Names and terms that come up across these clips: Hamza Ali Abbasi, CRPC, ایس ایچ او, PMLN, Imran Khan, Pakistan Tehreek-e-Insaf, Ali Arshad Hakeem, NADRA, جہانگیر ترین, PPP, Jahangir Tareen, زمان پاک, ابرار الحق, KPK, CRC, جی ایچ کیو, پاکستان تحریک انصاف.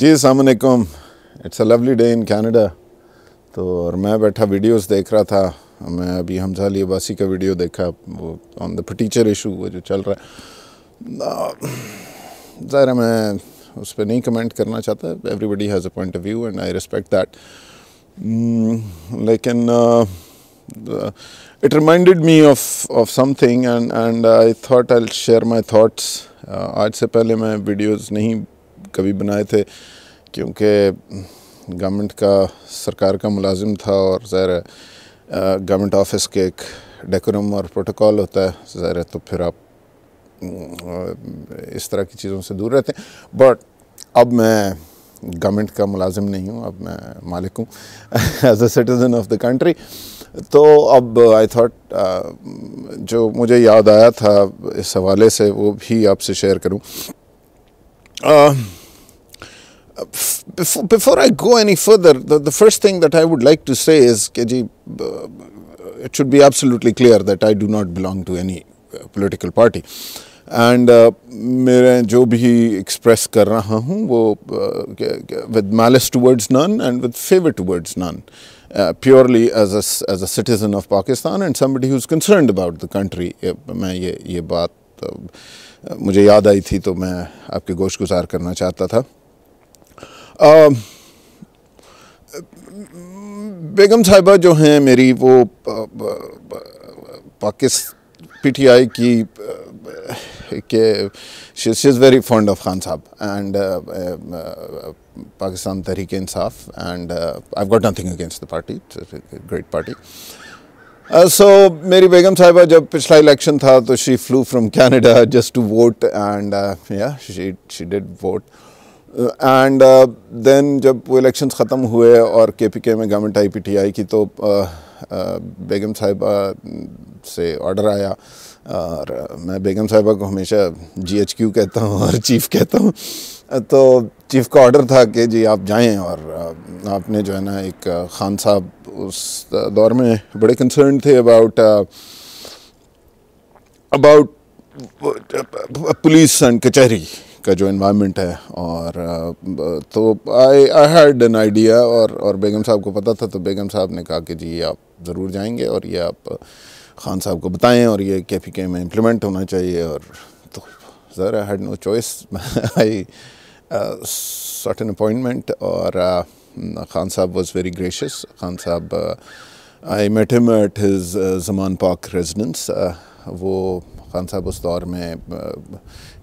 جی السلام علیکم. It's a lovely day in Canada. تو اور میں بیٹھا ویڈیوز دیکھ رہا تھا. میں ابھی حمزہ علی عباسی کا ویڈیو دیکھا، وہ آن دا ٹیچر ایشو وہ جو چل رہا ہے. ظاہر ہے میں اس پہ نہیں کمنٹ کرنا چاہتا. Everybody has a point of view and I respect that. لیکن it reminded me of something and I thought I'll share my thoughts. آج سے پہلے میں ویڈیوز نہیں کبھی بنائے تھے کیونکہ گورنمنٹ کا سرکار کا ملازم تھا، اور ظاہر ہے گورنمنٹ آفس کے ایک ڈیکورم اور پروٹوکول ہوتا ہے ظاہر ہے، تو پھر آپ اس طرح کی چیزوں سے دور رہتے ہیں. بٹ اب میں گورنمنٹ کا ملازم نہیں ہوں، اب میں مالک ہوں as a citizen of the country. تو اب آئی تھاٹ جو مجھے یاد آیا تھا اس حوالے سے وہ بھی آپ سے شیئر کروں. Before I go any further, the first thing that I would like to say is کہ جی it should be absolutely clear that I do not belong to any political party. And میرے جو بھی express کر رہا ہوں وہ with malice towards none and with favour towards none, purely as a citizen of Pakistan and somebody who is concerned about the country. میں یہ بات مجھے یاد آئی تھی تو میں آپ کے گوش گزار کرنا چاہتا تھا. بیگم صاحبہ جو ہیں میری، وہ پاکستان پی ٹی آئی کی کہ she is very fond of Khan صاحب and پاکستان تحریک انصاف، and I got nothing against the party, great party. So میری بیگم صاحبہ جب پچھلا الیکشن تھا تو she flew from Canada just to vote and she did vote. And then جب وہ الیکشنز ختم ہوئے اور کے پی کے میں government I P T I کی، تو بیگم صاحبہ سے آرڈر آیا، اور میں بیگم صاحبہ کو ہمیشہ جی ایچ کیو کہتا ہوں اور چیف کہتا ہوں، تو چیف کا آرڈر تھا کہ جی آپ جائیں. اور آپ نے جو ہے نا ایک خان صاحب اس دور میں بڑے کنسرن تھے اباؤٹ پولیس اینڈ کچہری کا جو انوائرمنٹ ہے. اور تو آئی ہیڈ این آئیڈیا، اور بیگم صاحب کو پتہ تھا، تو بیگم صاحب نے کہا کہ جی آپ ضرور جائیں گے اور یہ آپ خان صاحب کو بتائیں اور یہ کے پی کے میں امپلیمنٹ ہونا چاہیے. اور تو ذرا had no choice, I sought an appointment. اور خان صاحب واز ویری گریشیس. خان صاحب I met him at his زمان پاک residence. وہ خان صاحب اس دور میں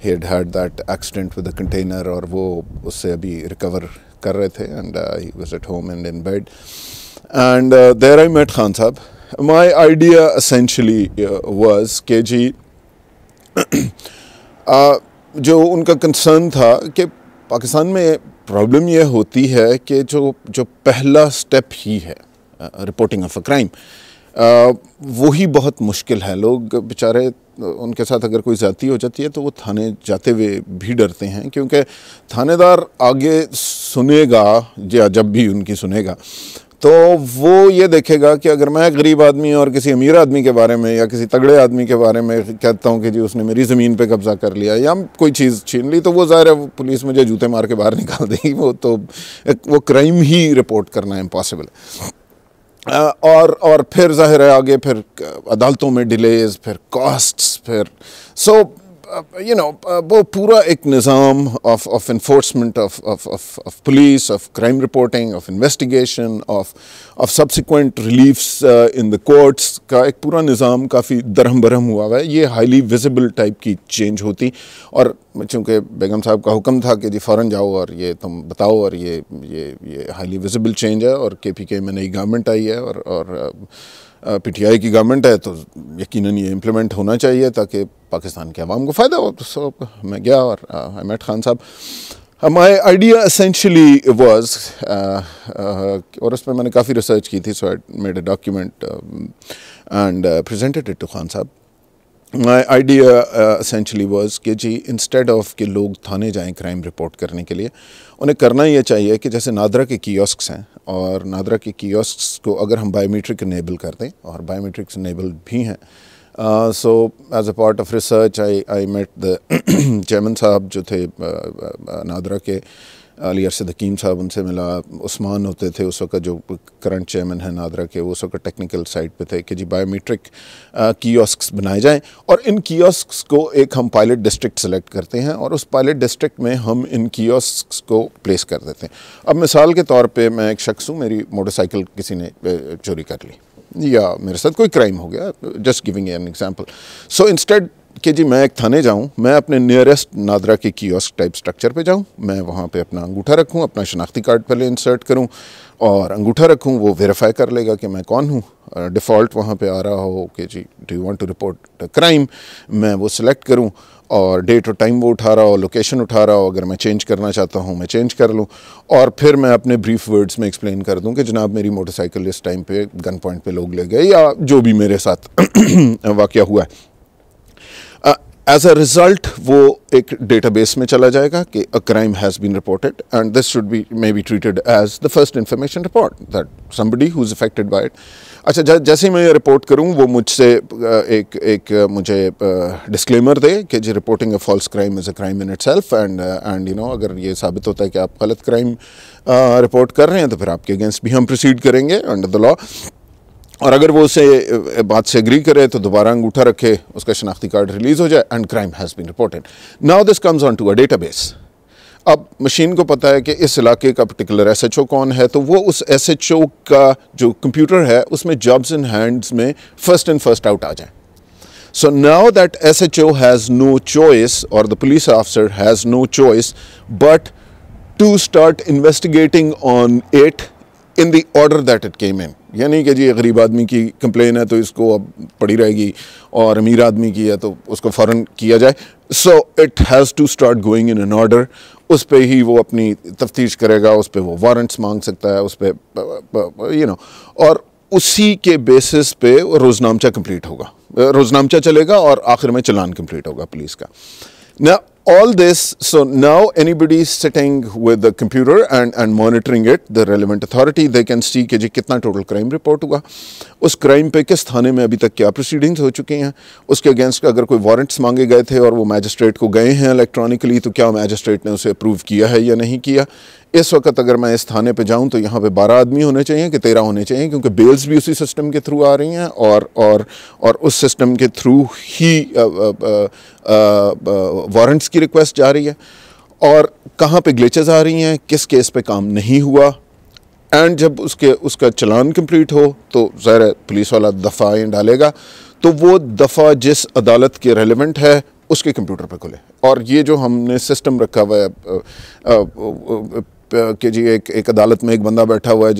ہی had that accident with a container, اور وہ اس سے ابھی ریکور کر رہے تھے. And he was at home and in bed, and there I met Khan صاحب. My idea essentially was کہ جی جو ان کا concern تھا کہ پاکستان میں problem یہ ہوتی ہے کہ جو پہلا step ہی ہے reporting of a crime وہی بہت مشکل ہے. لوگ بیچارے ان کے ساتھ اگر کوئی زیادتی ہو جاتی ہے تو وہ تھانے جاتے ہوئے بھی ڈرتے ہیں، کیونکہ تھانے دار آگے سنے گا یا جب بھی ان کی سنے گا تو وہ یہ دیکھے گا کہ اگر میں غریب آدمی اور کسی امیر آدمی کے بارے میں یا کسی تگڑے آدمی کے بارے میں کہتا ہوں کہ جی اس نے میری زمین پہ قبضہ کر لیا یا کوئی چیز چھین لی، تو وہ ظاہر ہے پولیس مجھے جوتے مار کے باہر نکال دے گی. وہ تو وہ کرائم ہی رپورٹ کرنا امپاسبل ہے. اور پھر ظاہر ہے آگے پھر عدالتوں میں ڈیلیز، پھر کاسٹس، پھر سو یو نو وہ پورا ایک نظام of enforcement, of police, of crime reporting, of investigation, of subsequent reliefs in the courts کا ایک پورا نظام کافی درہم برہم ہوا ہوا ہے. یہ ہائیلی وزبل ٹائپ کی چینج ہوتی، اور چونکہ بیگم صاحب کا حکم تھا کہ جی فوراً جاؤ اور یہ تم بتاؤ، اور یہ ہائیلی وزبل چینج ہے. اور کے پی کے میں نئی گورنمنٹ آئی ہے اور پی ٹی آئی کی گورنمنٹ ہے، تو یقیناً یہ امپلیمنٹ ہونا چاہیے تاکہ پاکستان کے عوام کو فائدہ ہو. سو میں گیا اور آئی میٹ خان صاحب. مائی آئیڈیا اسینشلی واز، اور اس پہ میں نے کافی ریسرچ کی تھی، so I made a document and presented it to Khan صاحب. مائی آئیڈیا اسینشلی واز کہ جی انسٹیڈ آف کہ لوگ تھانے جائیں کرائم رپورٹ کرنے کے لیے، انہیں کرنا یہ چاہیے کہ جیسے نادرا کے کیوسکس ہیں، اور نادرا کے کیوسکس کو اگر ہم بائیومیٹرک انیبل کر دیں، اور بائیومیٹرکس انیبل بھی ہیں So as a part of research, I met the chairman صاحب جو تھے نادرا کے، علی ارشد حکیم صاحب، ان سے ملا. عثمان ہوتے تھے اس وقت جو کرنٹ چیئرمین ہیں نادرا کے، وہ اس وقت ٹیکنیکل سائٹ پہ تھے کہ جی بایو میٹرک کیوسکس بنائے جائیں، اور ان کیوسکس کو ایک ہم پائلٹ ڈسٹرکٹ سلیکٹ کرتے ہیں اور اس پائلٹ ڈسٹرکٹ میں ہم ان کیوسکس کو پلیس کر دیتے ہیں. اب مثال کے طور پہ میں ایک شخص ہوں، میری موٹر سائیکل کسی نے چوری کر لی یا میرے ساتھ کوئی کرائم ہو گیا، just giving an example. So instead کہ جی میں ایک تھانے جاؤں، میں اپنے نیئرسٹ نادرا کے کیوسک ٹائپ سٹرکچر پہ جاؤں، میں وہاں پہ اپنا انگوٹھا رکھوں، اپنا شناختی کارڈ پہلے انسرٹ کروں اور انگوٹھا رکھوں، وہ ویریفائی کر لے گا کہ میں کون ہوں. ڈیفالٹ وہاں پہ آ رہا ہو کہ جی do you want to report crime, میں وہ سلیکٹ کروں اور ڈیٹ اور ٹائم وہ اٹھا رہا ہو، لوکیشن اٹھا رہا ہو، اگر میں چینج کرنا چاہتا ہوں میں چینج کر لوں، اور پھر میں اپنے بریف ورڈز میں ایکسپلین کر دوں کہ جناب میری موٹر سائیکل اس ٹائم پہ گن پوائنٹ پہ لوگ لے گئے یا جو بھی میرے ساتھ واقعہ ہوا ہے. ایز اے ریزلٹ وہ ایک ڈیٹا بیس میں چلا جائے گا کہ a crime has been reported and this should be may be treated as the first information report that somebody who is affected by it. اچھا، جیسے میں یہ رپورٹ کروں وہ مجھ سے ایک مجھے ڈسکلیمر دے کہ جی reporting a false crime is a crime in itself and you know اگر یہ ثابت ہوتا ہے کہ آپ غلط کرائم رپورٹ کر رہے ہیں تو پھر آپ کے اگینسٹ بھی ہم پروسیڈ کریں گے انڈر دا لا. اور اگر وہ اسے بات سے اگری کرے تو دوبارہ انگوٹھا رکھے، اس کا شناختی کارڈ ریلیز ہو جائے and crime has been reported. Now this comes on to a database. اب مشین کو پتہ ہے کہ اس علاقے کا پرٹیکولر ایس ایچ او کون ہے، تو وہ اس ایس ایچ او کا جو کمپیوٹر ہے اس میں جابز ان ہینڈز میں فرسٹ ان فرسٹ آؤٹ آ جائیں. So now that ایس ایچ او has no choice اور the police officer has no choice but to start investigating on it in the order that it came in. یعنی کہ جی غریب آدمی کی complain ہے تو اس کو اب پڑی رہے گی، اور امیر آدمی کی ہے تو اس کو فوراً کیا جائے. So it has to start going in an order. اس پہ ہی وہ اپنی تفتیش کرے گا، اس پہ وہ وارنٹس مانگ سکتا ہے، اس پہ یو نو، اور اسی کے بیسس پہ روزنامچہ کمپلیٹ ہوگا، روزنامچہ چلے گا اور آخر میں چلان کمپلیٹ ہوگا پولیس کا. نا all this, so now anybody sitting with the computer and monitoring it, the relevant authority, they can see کہ جی کتنا total crime report ہوا، اس crime پہ کس تھانے میں ابھی تک کیا proceedings ہو چکی ہیں، اس کے against اگر کوئی warrants مانگے گئے تھے اور وہ magistrate کو گئے ہیں electronically تو کیا magistrate نے اسے approve کیا ہے یا نہیں کیا. اس وقت اگر میں اس تھانے پہ جاؤں تو یہاں پہ 12 آدمی ہونے چاہیے کہ 13 ہونے چاہیے، کیونکہ بیلز بھی اسی سسٹم کے تھرو آ رہی ہیں اور اس سسٹم کے تھرو ہی وارنٹس کی ریکویسٹ جا رہی ہے، اور کہاں پہ گلیچز آ رہی ہیں، کس کیس پہ کام نہیں ہوا. اینڈ جب اس کا چلان کمپلیٹ ہو تو ظاہر ہے پولیس والا دفعہ ڈالے گا، تو وہ دفعہ جس عدالت کے ریلیونٹ ہے اس کے کمپیوٹر پہ کھلے. اور یہ جو ہم نے سسٹم رکھا ہوا ہے کہ جی ایک عدالت میں ایک بندہ بیٹھا ہوا ہے،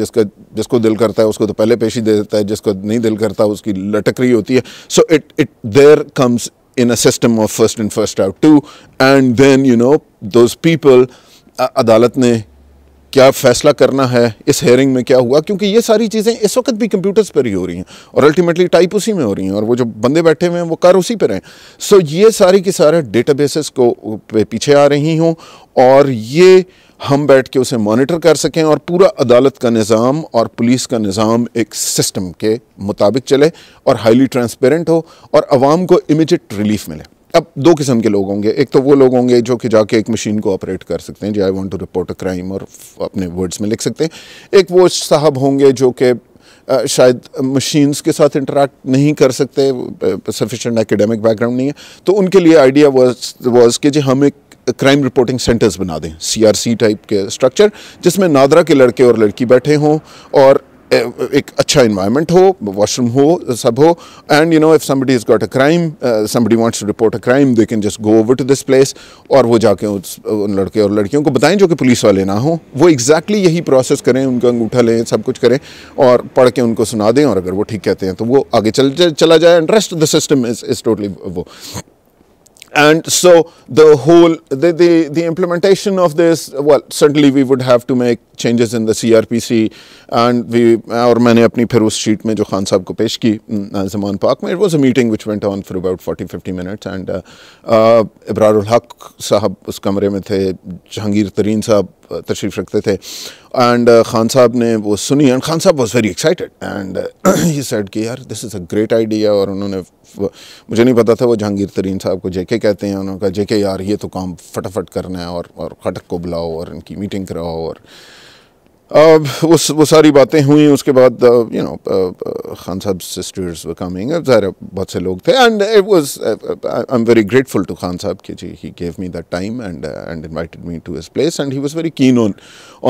جس کو دل کرتا ہے اس کو تو پہلے پیشی دے دیتا ہے، جس کو نہیں دل کرتا اس کی لٹکری ہوتی ہے. So it there comes in a system of first in first out too, and then you know those people عدالت نے کیا فیصلہ کرنا ہے، اس ہیرنگ میں کیا ہوا، کیونکہ یہ ساری چیزیں اس وقت بھی کمپیوٹرز پر ہی ہو رہی ہیں اور الٹیمیٹلی ٹائپ اسی میں ہو رہی ہیں، اور وہ جو بندے بیٹھے ہوئے ہیں وہ کار اسی پہ رہیں. سو یہ ساری کی سارے ڈیٹا بیسز کو پیچھے آ رہی ہوں اور یہ ہم بیٹھ کے اسے مانیٹر کر سکیں اور پورا عدالت کا نظام اور پولیس کا نظام ایک سسٹم کے مطابق چلے اور ہائیلی ٹرانسپیرنٹ ہو اور عوام کو امیجیٹ ریلیف ملے. اب دو قسم کے لوگ ہوں گے، ایک تو وہ لوگ ہوں گے جو کہ جا کے ایک مشین کو آپریٹ کر سکتے ہیں، جی I want to report a crime اور اپنے ورڈز میں لکھ سکتے ہیں. ایک وہ صاحب ہوں گے جو کہ شاید مشینز کے ساتھ انٹریکٹ نہیں کر سکتے، سفیشینٹ اکیڈمک بیک گراؤنڈ نہیں ہے، تو ان کے لیے آئیڈیا واز کہ جی ہم ایک کرائم رپورٹنگ سینٹرز بنا دیں، CRC ٹائپ کے اسٹرکچر جس میں نادرا کے لڑکے اور لڑکی بیٹھے ہوں اور ایک اچھا انوائرمنٹ ہو، واش روم ہو، سب ہو. And you know if somebody is got a crime, somebody wants to report a crime, they can just go over to this place اور وہ جا کے ان لڑکے اور لڑکیوں کو بتائیں جو کہ پولیس والے نہ ہوں، وہ ایگزیکٹلی یہی پروسیس کریں، ان کا انگوٹھا لیں، سب کچھ کریں اور پڑھ کے ان کو سنا دیں، اور اگر وہ ٹھیک کہتے ہیں تو وہ آگے چلا جائے. And rest of the system is totally وہ. And so the whole the implementation of this, well, certainly we would have to make changes in the CRPC and اور میں نے اپنی پھر اس شیٹ میں جو خان صاحب کو پیش کی زمان پاک میں, it was a meeting which went on for about 40-50 minutes and ابرار الحق صاحب اس کمرے میں تھے, جہانگیر ترین صاحب تشریف رکھتے تھے and خان صاحب نے وہ سنی and خان صاحب was very excited and he said کہ یار this is a great idea. اور انہوں نے مجھے نہیں پتا تھا وہ جہانگیر ترین صاحب کو جے کے کہتے ہیں, انہوں نے کہا جے کے یار یہ تو کام فٹافٹ کرنا ہے اور کھٹک کو بلاؤ اور ان کی میٹنگ کراؤ. اور اب وہ ساری باتیں ہوئیں. اس کے بعد یو نو خان صاحب سسٹرز ویر کمنگ, ظاہر بہت سے لوگ تھے and it was I am very grateful to Khan صاحب کہ جی he gave me that time and invited me to his place and he was very keen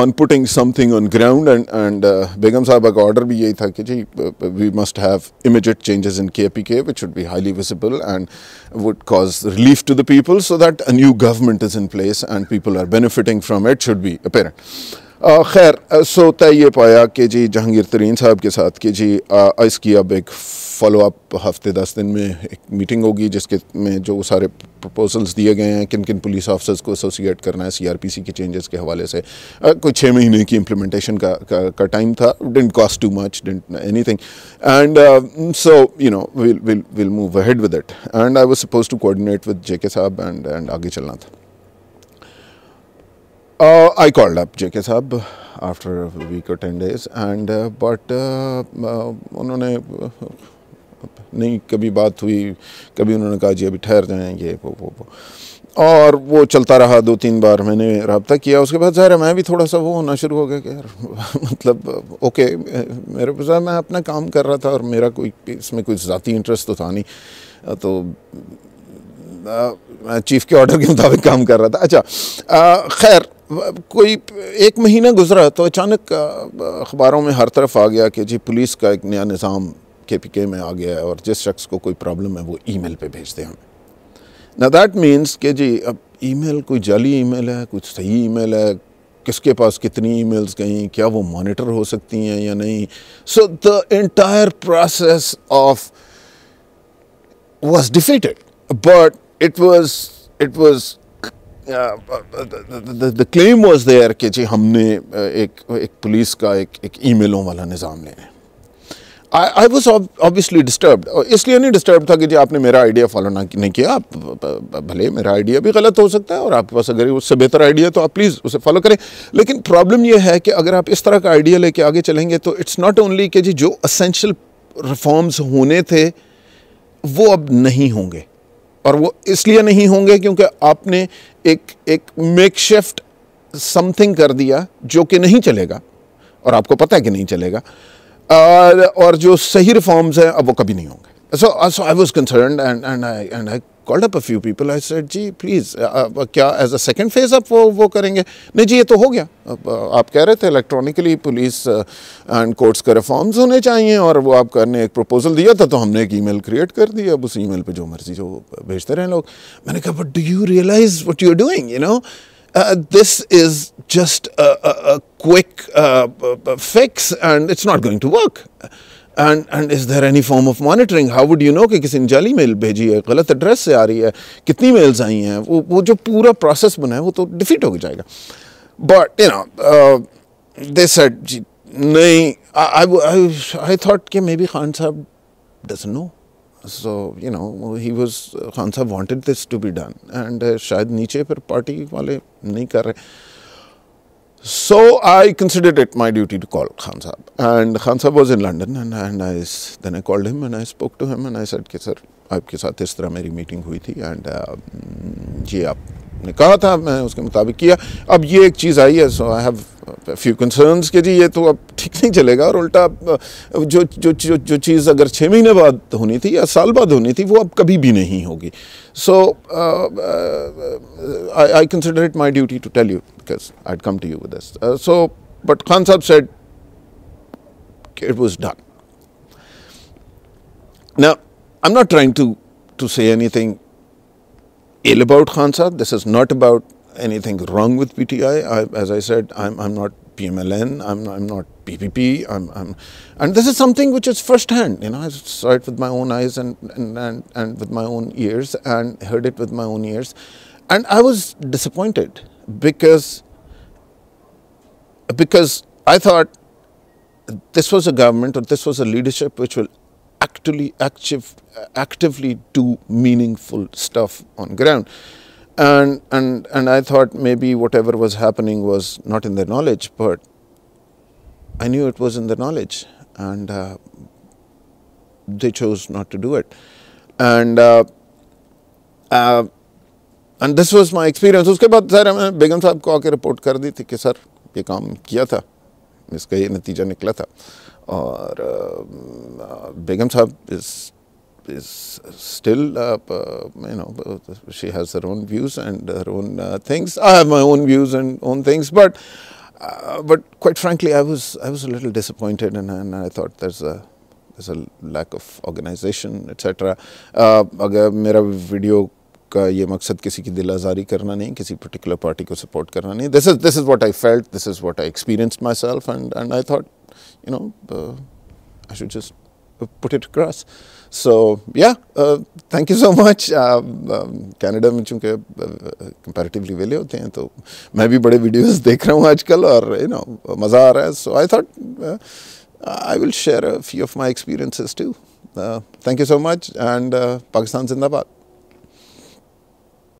on putting something on ground and بیگم صاحبہ کا order بھی یہی تھا کہ جی we must have immediate changes in KPK which should be highly visible and would cause relief to the people so that a new government is in place and people are benefiting from it should be apparent. خیر so طے یہ پایا کہ جی جہانگیر ترین صاحب کے ساتھ کہ جی اس کی اب ایک فالو اپ ہفتے 10 دن میں ایک میٹنگ ہوگی جس کے میں جو سارے پرپوزلز دیے گئے ہیں کن کن پولیس آفیسرز کو ایسوسیٹ کرنا ہے CRPC کے چینجز کے حوالے سے. کوئی 6 مہینے کی امپلیمنٹیشن کا ٹائم تھا, didn't cost too much didn't anything and so you know we'll move ahead with it and I was suppose to coordinate with JK صاحب اینڈ آگے چلنا تھا. I called up JK Saab after a week or 10 days and but انہوں نے نہیں, کبھی بات ہوئی کبھی انہوں نے کہا جی ابھی ٹھہر جائیں یہ وہ اور وہ چلتا رہا. 2-3 بار میں نے رابطہ کیا. اس کے بعد ظاہر ہے میں بھی تھوڑا سا وہ ہونا شروع ہو گیا کہ یار مطلب اوکے میرے پاس میں اپنا کام کر رہا تھا اور میرا کوئی اس میں کوئی ذاتی انٹرسٹ تو تھا نہیں, تو میں چیف کے آرڈر کے مطابق کام کر رہا تھا. اچھا خیر کوئی 1 مہینہ گزرا تو اچانک اخباروں میں ہر طرف آ گیا کہ جی پولیس کا ایک نیا نظام KPK میں آ گیا ہے اور جس شخص کو کوئی پرابلم ہے وہ ای میل پہ بھیجتے ہیں ہمیں. نا دیٹ مینس کہ جی اب ای میل کوئی جعلی ای میل ہے کچھ صحیح ای میل ہے, کس کے پاس کتنی ای میلز گئیں, کیا وہ مانیٹر ہو سکتی ہیں یا نہیں. So the entire process of was defeated but it was the claim was there کہ جی ہم نے ایک پولیس کا ایک ای میلوں والا نظام لے. I was obviously disturbed. اس لیے نہیں ڈسٹرب تھا کہ جی آپ نے میرا آئیڈیا فالو نہیں کیا. آپ بھلے میرا آئیڈیا بھی غلط ہو سکتا ہے اور آپ کے پاس اگر اس سے بہتر آئیڈیا تو آپ پلیز اسے فالو کریں, لیکن پرابلم یہ ہے کہ اگر آپ اس طرح کا آئیڈیا لے کے آگے چلیں گے تو اٹس ناٹ اونلی کہ جی جو اسینشیل ریفارمز ہونے تھے وہ اب نہیں ہوں گے, اور وہ اس لیے نہیں ہوں گے کیونکہ آپ نے ایک میک شفٹ سم تھنگ کر دیا جو کہ نہیں چلے گا اور آپ کو پتہ ہے کہ نہیں چلے گا, اور جو صحیح ریفارمز ہیں اب وہ کبھی نہیں ہوں گے. So I was concerned and I called up a few people. I said جی پلیز کیا ایز اے سیکنڈ فیز آپ وہ کریں گے؟ نہیں جی یہ تو ہو گیا, آپ کہہ رہے تھے الیکٹرانکلی پولیس اینڈ کورٹس کا ریفارمز ہونے چاہیے اور وہ آپ نے ایک پروپوزل دیا تھا تو ہم نے ایک ای میل کریٹ کر دیا, اب اس ای میل پہ جو مرضی جو بھیجتے رہیں لوگ. میں نے کہا but do you realise what you are doing, you know this is just quick fix and it's not going to work. And is there any form of monitoring? How would you know کہ کسی نے جعلی میل بھیجی ہے, غلط address سے آ رہی ہے, کتنی میلز آئی ہیں؟ وہ جو پورا پروسیس بنا ہے وہ تو ڈیفیٹ ہو جائے گا. But you know they said جی نہیں. آئی تھاٹ کہ مے بی خان صاحب doesn't know, so you know he was Khan صاحب wanted this to be done and شاید نیچے پھر پارٹی والے نہیں کر رہے. So I considered it my duty to call Khan Sahab, and Khan Sahab was in London and I called him and I spoke to him and I said sir آپ کے ساتھ اس طرح میری میٹنگ ہوئی تھی اینڈ جی آپ نے کہا تھا میں اس کے مطابق کیا, اب یہ ایک چیز آئی ہے so I have few concerns کہ جی یہ تو اب ٹھیک نہیں چلے گا, اور الٹا جو جو جو چیز اگر 6 مہینے بعد ہونی تھی یا سال بعد ہونی تھی وہ اب کبھی بھی نہیں ہوگی. So I consider it my duty to tell you because I had come to you with this. So but Khan صاحب سیڈ اٹ واز ڈن. نا I'm not trying to say anything ill about Khan Sahab. This is not about anything wrong with PTI. As I said, I'm not PMLN. I'm not PPP. And this is something which is first hand. You know, I saw it with my own eyes and with my own ears and heard it with my own ears. And I was disappointed because because I thought this was a government or this was a leadership which will actively do meaningful stuff on ground. And I thought maybe whatever was happening was not in their knowledge, but I knew it was in their knowledge, and they chose not to do it. And this was my experience. اس کے بعد سر میں بیگم صاحب کو آ کے report کر دی تھی کہ سر یہ کام کیا تھا, اس کا یہ نتیجہ نکلا تھا, اور بیگم صاحب is still, you know, she has her own views and her own things. I have my own views and own things, but quite frankly, I was a little disappointed, and I thought there's a lack of organization, etc. Agar mera video ka ye maqsad kisi ki dil azari karna nahi, kisi particular party ko support karna nahi, this is what I felt, this is what I experienced myself, and I thought, you know, I should just put it across. So yeah, thank you so much. Canada में चूँकि comparatively वेले होते हैं, तो मैं भी बड़े videos देख रहा हूँ आजकल, और you know मज़ा आ रहा है. So I thought I will share a few of my experiences too. Thank you so much, and Pakistan Zindabad.